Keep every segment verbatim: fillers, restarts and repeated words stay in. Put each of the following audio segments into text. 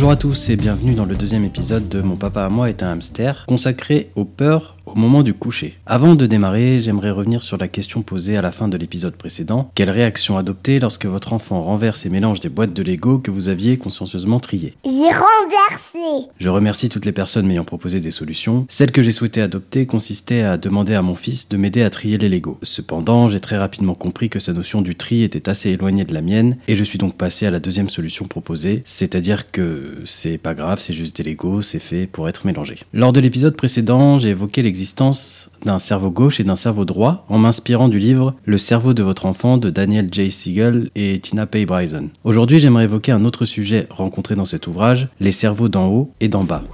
Bonjour à tous et bienvenue dans le deuxième épisode de Mon papa à moi est un hamster, consacré aux peurs au moment du coucher. Avant de démarrer, j'aimerais revenir sur la question posée à la fin de l'épisode précédent. Quelle réaction adopter lorsque votre enfant renverse et mélange des boîtes de Lego que vous aviez consciencieusement triées ? J'ai renversé ! Je remercie toutes les personnes m'ayant proposé des solutions. Celle que j'ai souhaité adopter consistait à demander à mon fils de m'aider à trier les Lego. Cependant, j'ai très rapidement compris que sa notion du tri était assez éloignée de la mienne et je suis donc passé à la deuxième solution proposée, c'est-à-dire que c'est pas grave, c'est juste des Lego, c'est fait pour être mélangé. Lors de l'épisode précédent, j'ai évoqué l'existence L'existence d'un cerveau gauche et d'un cerveau droit en m'inspirant du livre Le cerveau de votre enfant de Daniel J. Siegel et Tina Payne Bryson. Aujourd'hui, j'aimerais évoquer un autre sujet rencontré dans cet ouvrage, les cerveaux d'en haut et d'en bas.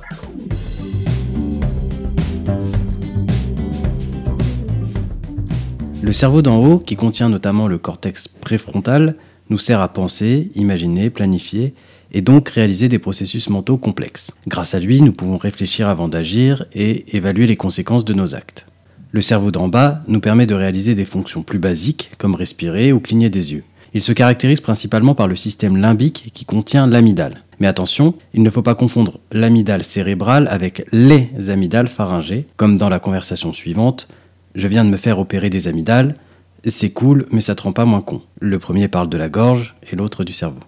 Le cerveau d'en haut, qui contient notamment le cortex préfrontal, nous sert à penser, imaginer, planifier et donc réaliser des processus mentaux complexes. Grâce à lui, nous pouvons réfléchir avant d'agir et évaluer les conséquences de nos actes. Le cerveau d'en bas nous permet de réaliser des fonctions plus basiques, comme respirer ou cligner des yeux. Il se caractérise principalement par le système limbique qui contient l'amygdale. Mais attention, il ne faut pas confondre l'amygdale cérébrale avec les amygdales pharyngées, comme dans la conversation suivante « Je viens de me faire opérer des amygdales, c'est cool mais ça te rend pas moins con ». Le premier parle de la gorge et l'autre du cerveau.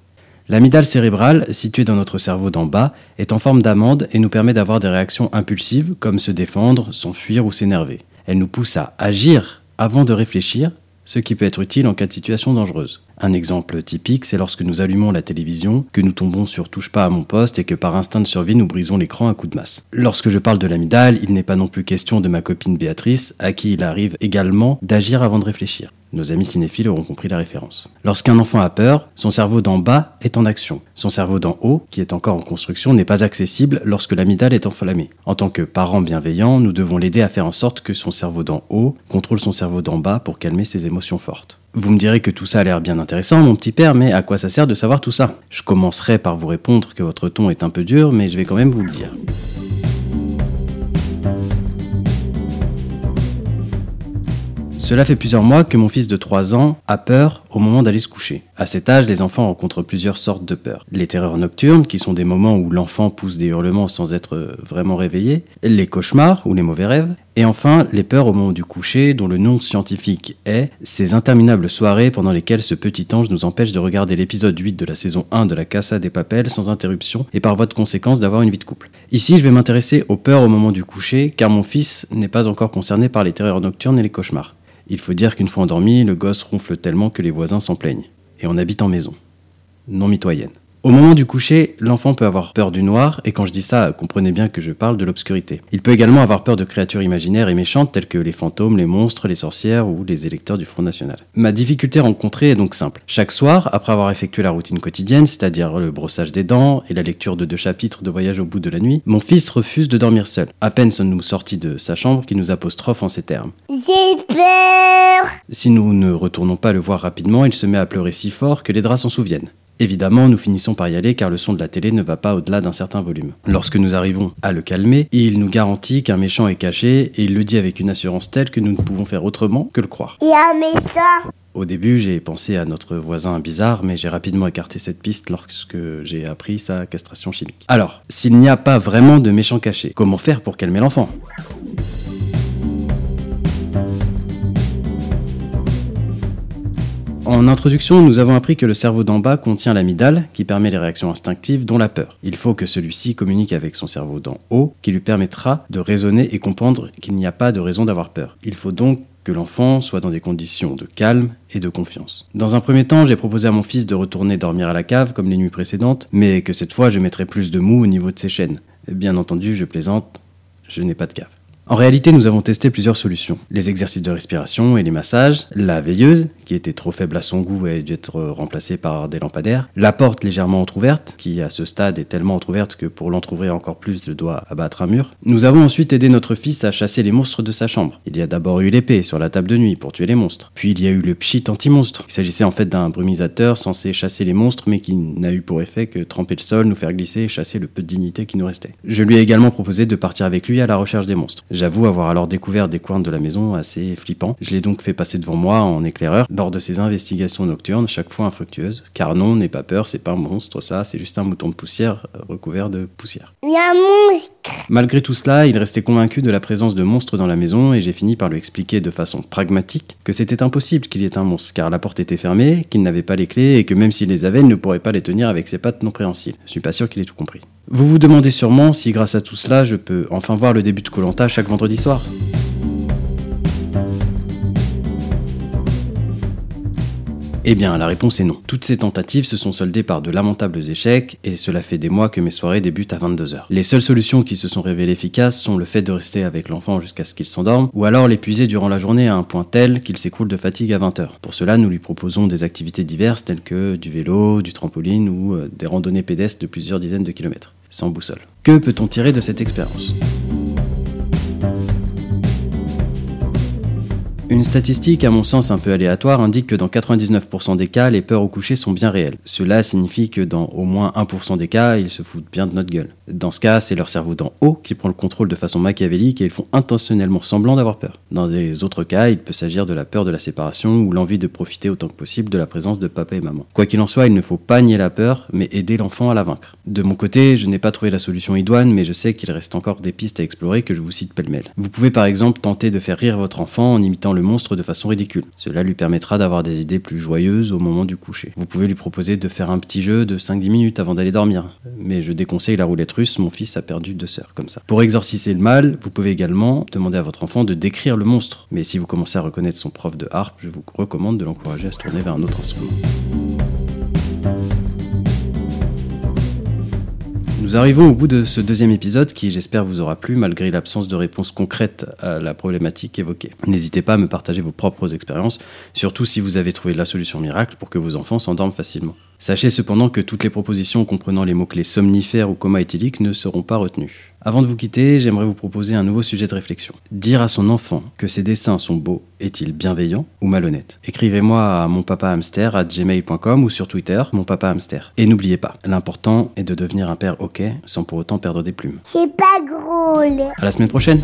L'amygdale cérébrale, située dans notre cerveau d'en bas, est en forme d'amande et nous permet d'avoir des réactions impulsives comme se défendre, s'enfuir ou s'énerver. Elle nous pousse à agir avant de réfléchir, ce qui peut être utile en cas de situation dangereuse. Un exemple typique, c'est lorsque nous allumons la télévision, que nous tombons sur Touche pas à mon poste et que par instinct de survie nous brisons l'écran à coups de masse. Lorsque je parle de l'amygdale, il n'est pas non plus question de ma copine Béatrice, à qui il arrive également d'agir avant de réfléchir. Nos amis cinéphiles auront compris la référence. Lorsqu'un enfant a peur, son cerveau d'en bas est en action. Son cerveau d'en haut, qui est encore en construction, n'est pas accessible lorsque l'amygdale est enflammée. En tant que parents bienveillants, nous devons l'aider à faire en sorte que son cerveau d'en haut contrôle son cerveau d'en bas pour calmer ses émotions fortes. Vous me direz que tout ça a l'air bien intéressant, mon petit père, mais à quoi ça sert de savoir tout ça ? Je commencerai par vous répondre que votre ton est un peu dur, mais je vais quand même vous le dire. Cela fait plusieurs mois que mon fils de trois ans a peur au moment d'aller se coucher. À cet âge, les enfants rencontrent plusieurs sortes de peurs. Les terreurs nocturnes, qui sont des moments où l'enfant pousse des hurlements sans être vraiment réveillé, les cauchemars ou les mauvais rêves, et enfin les peurs au moment du coucher, dont le nom scientifique est ces interminables soirées pendant lesquelles ce petit ange nous empêche de regarder l'épisode huit de la saison un de la Casa des Papel sans interruption et par voie de conséquence d'avoir une vie de couple. Ici, je vais m'intéresser aux peurs au moment du coucher, car mon fils n'est pas encore concerné par les terreurs nocturnes et les cauchemars. Il faut dire qu'une fois endormi, le gosse ronfle tellement que les voisins s'en plaignent. Et on habite en maison. Non mitoyenne. Au moment du coucher, l'enfant peut avoir peur du noir, et quand je dis ça, comprenez bien que je parle de l'obscurité. Il peut également avoir peur de créatures imaginaires et méchantes telles que les fantômes, les monstres, les sorcières ou les électeurs du Front National. Ma difficulté rencontrée est donc simple. Chaque soir, après avoir effectué la routine quotidienne, c'est-à-dire le brossage des dents et la lecture de deux chapitres de Voyage au bout de la nuit, mon fils refuse de dormir seul. À peine sommes-nous sortis de sa chambre qu'il nous apostrophe en ces termes. J'ai peur ! Si nous ne retournons pas le voir rapidement, il se met à pleurer si fort que les draps s'en souviennent. Évidemment, nous finissons par y aller car le son de la télé ne va pas au-delà d'un certain volume. Lorsque nous arrivons à le calmer, il nous garantit qu'un méchant est caché et il le dit avec une assurance telle que nous ne pouvons faire autrement que le croire. Il y a un méchant ! Au début, j'ai pensé à notre voisin bizarre, mais j'ai rapidement écarté cette piste lorsque j'ai appris sa castration chimique. Alors, s'il n'y a pas vraiment de méchant caché, comment faire pour calmer l'enfant ? En introduction, nous avons appris que le cerveau d'en bas contient l'amygdale, qui permet les réactions instinctives, dont la peur. Il faut que celui-ci communique avec son cerveau d'en haut, qui lui permettra de raisonner et comprendre qu'il n'y a pas de raison d'avoir peur. Il faut donc que l'enfant soit dans des conditions de calme et de confiance. Dans un premier temps, j'ai proposé à mon fils de retourner dormir à la cave, comme les nuits précédentes, mais que cette fois, je mettrai plus de mou au niveau de ses chaînes. Bien entendu, je plaisante, je n'ai pas de cave. En réalité, nous avons testé plusieurs solutions. Les exercices de respiration et les massages, la veilleuse, qui était trop faible à son goût et a dû être remplacée par des lampadaires, la porte légèrement entrouverte, qui à ce stade est tellement entrouverte que pour l'entrouvrir encore plus, je dois abattre un mur. Nous avons ensuite aidé notre fils à chasser les monstres de sa chambre. Il y a d'abord eu l'épée sur la table de nuit pour tuer les monstres. Puis il y a eu le pchit anti-monstre. Il s'agissait en fait d'un brumisateur censé chasser les monstres, mais qui n'a eu pour effet que tremper le sol, nous faire glisser et chasser le peu de dignité qui nous restait. Je lui ai également proposé de partir avec lui à la recherche des monstres. J'avoue avoir alors découvert des coins de la maison assez flippants. Je l'ai donc fait passer devant moi en éclaireur lors de ces investigations nocturnes, chaque fois infructueuses. Car non, n'aie pas peur, c'est pas un monstre ça, c'est juste un mouton de poussière recouvert de poussière. Il y a un monstre. Malgré tout cela, il restait convaincu de la présence de monstres dans la maison et j'ai fini par lui expliquer de façon pragmatique que c'était impossible qu'il y ait un monstre car la porte était fermée, qu'il n'avait pas les clés et que même s'il les avait, il ne pourrait pas les tenir avec ses pattes non préhensiles. Je suis pas sûr qu'il ait tout compris. Vous vous demandez sûrement si grâce à tout cela, je peux enfin voir le début de Koh Lanta chaque vendredi soir. Eh bien, la réponse est non. Toutes ces tentatives se sont soldées par de lamentables échecs, et cela fait des mois que mes soirées débutent à vingt-deux heures. Les seules solutions qui se sont révélées efficaces sont le fait de rester avec l'enfant jusqu'à ce qu'il s'endorme, ou alors l'épuiser durant la journée à un point tel qu'il s'écroule de fatigue à vingt heures. Pour cela, nous lui proposons des activités diverses telles que du vélo, du trampoline ou des randonnées pédestres de plusieurs dizaines de kilomètres, sans boussole. Que peut-on tirer de cette expérience ? Une statistique à mon sens un peu aléatoire indique que dans quatre-vingt-dix-neuf pour cent des cas, les peurs au coucher sont bien réelles. Cela signifie que dans au moins un pour cent des cas, ils se foutent bien de notre gueule. Dans ce cas, c'est leur cerveau d'en haut qui prend le contrôle de façon machiavélique et ils font intentionnellement semblant d'avoir peur. Dans les autres cas, il peut s'agir de la peur de la séparation ou l'envie de profiter autant que possible de la présence de papa et maman. Quoi qu'il en soit, il ne faut pas nier la peur, mais aider l'enfant à la vaincre. De mon côté, je n'ai pas trouvé la solution idoine, mais je sais qu'il reste encore des pistes à explorer que je vous cite pêle-mêle. Vous pouvez par exemple tenter de faire rire votre enfant en imitant le Le monstre de façon ridicule. Cela lui permettra d'avoir des idées plus joyeuses au moment du coucher. Vous pouvez lui proposer de faire un petit jeu de cinq à dix minutes avant d'aller dormir. Mais je déconseille la roulette russe, mon fils a perdu deux sœurs comme ça. Pour exorciser le mal, vous pouvez également demander à votre enfant de décrire le monstre. Mais si vous commencez à reconnaître son prof de harpe, je vous recommande de l'encourager à se tourner vers un autre instrument. Nous arrivons au bout de ce deuxième épisode qui, j'espère, vous aura plu malgré l'absence de réponse concrète à la problématique évoquée. N'hésitez pas à me partager vos propres expériences, surtout si vous avez trouvé la solution miracle pour que vos enfants s'endorment facilement. Sachez cependant que toutes les propositions comprenant les mots-clés somnifères ou coma éthylique ne seront pas retenues. Avant de vous quitter, j'aimerais vous proposer un nouveau sujet de réflexion. Dire à son enfant que ses dessins sont beaux, est-il bienveillant ou malhonnête ? Écrivez-moi à mon papa hamster arobase gmail point com ou sur Twitter, mon papa hamster. Et n'oubliez pas, l'important est de devenir un père ok, sans pour autant perdre des plumes. C'est pas drôle. À la semaine prochaine.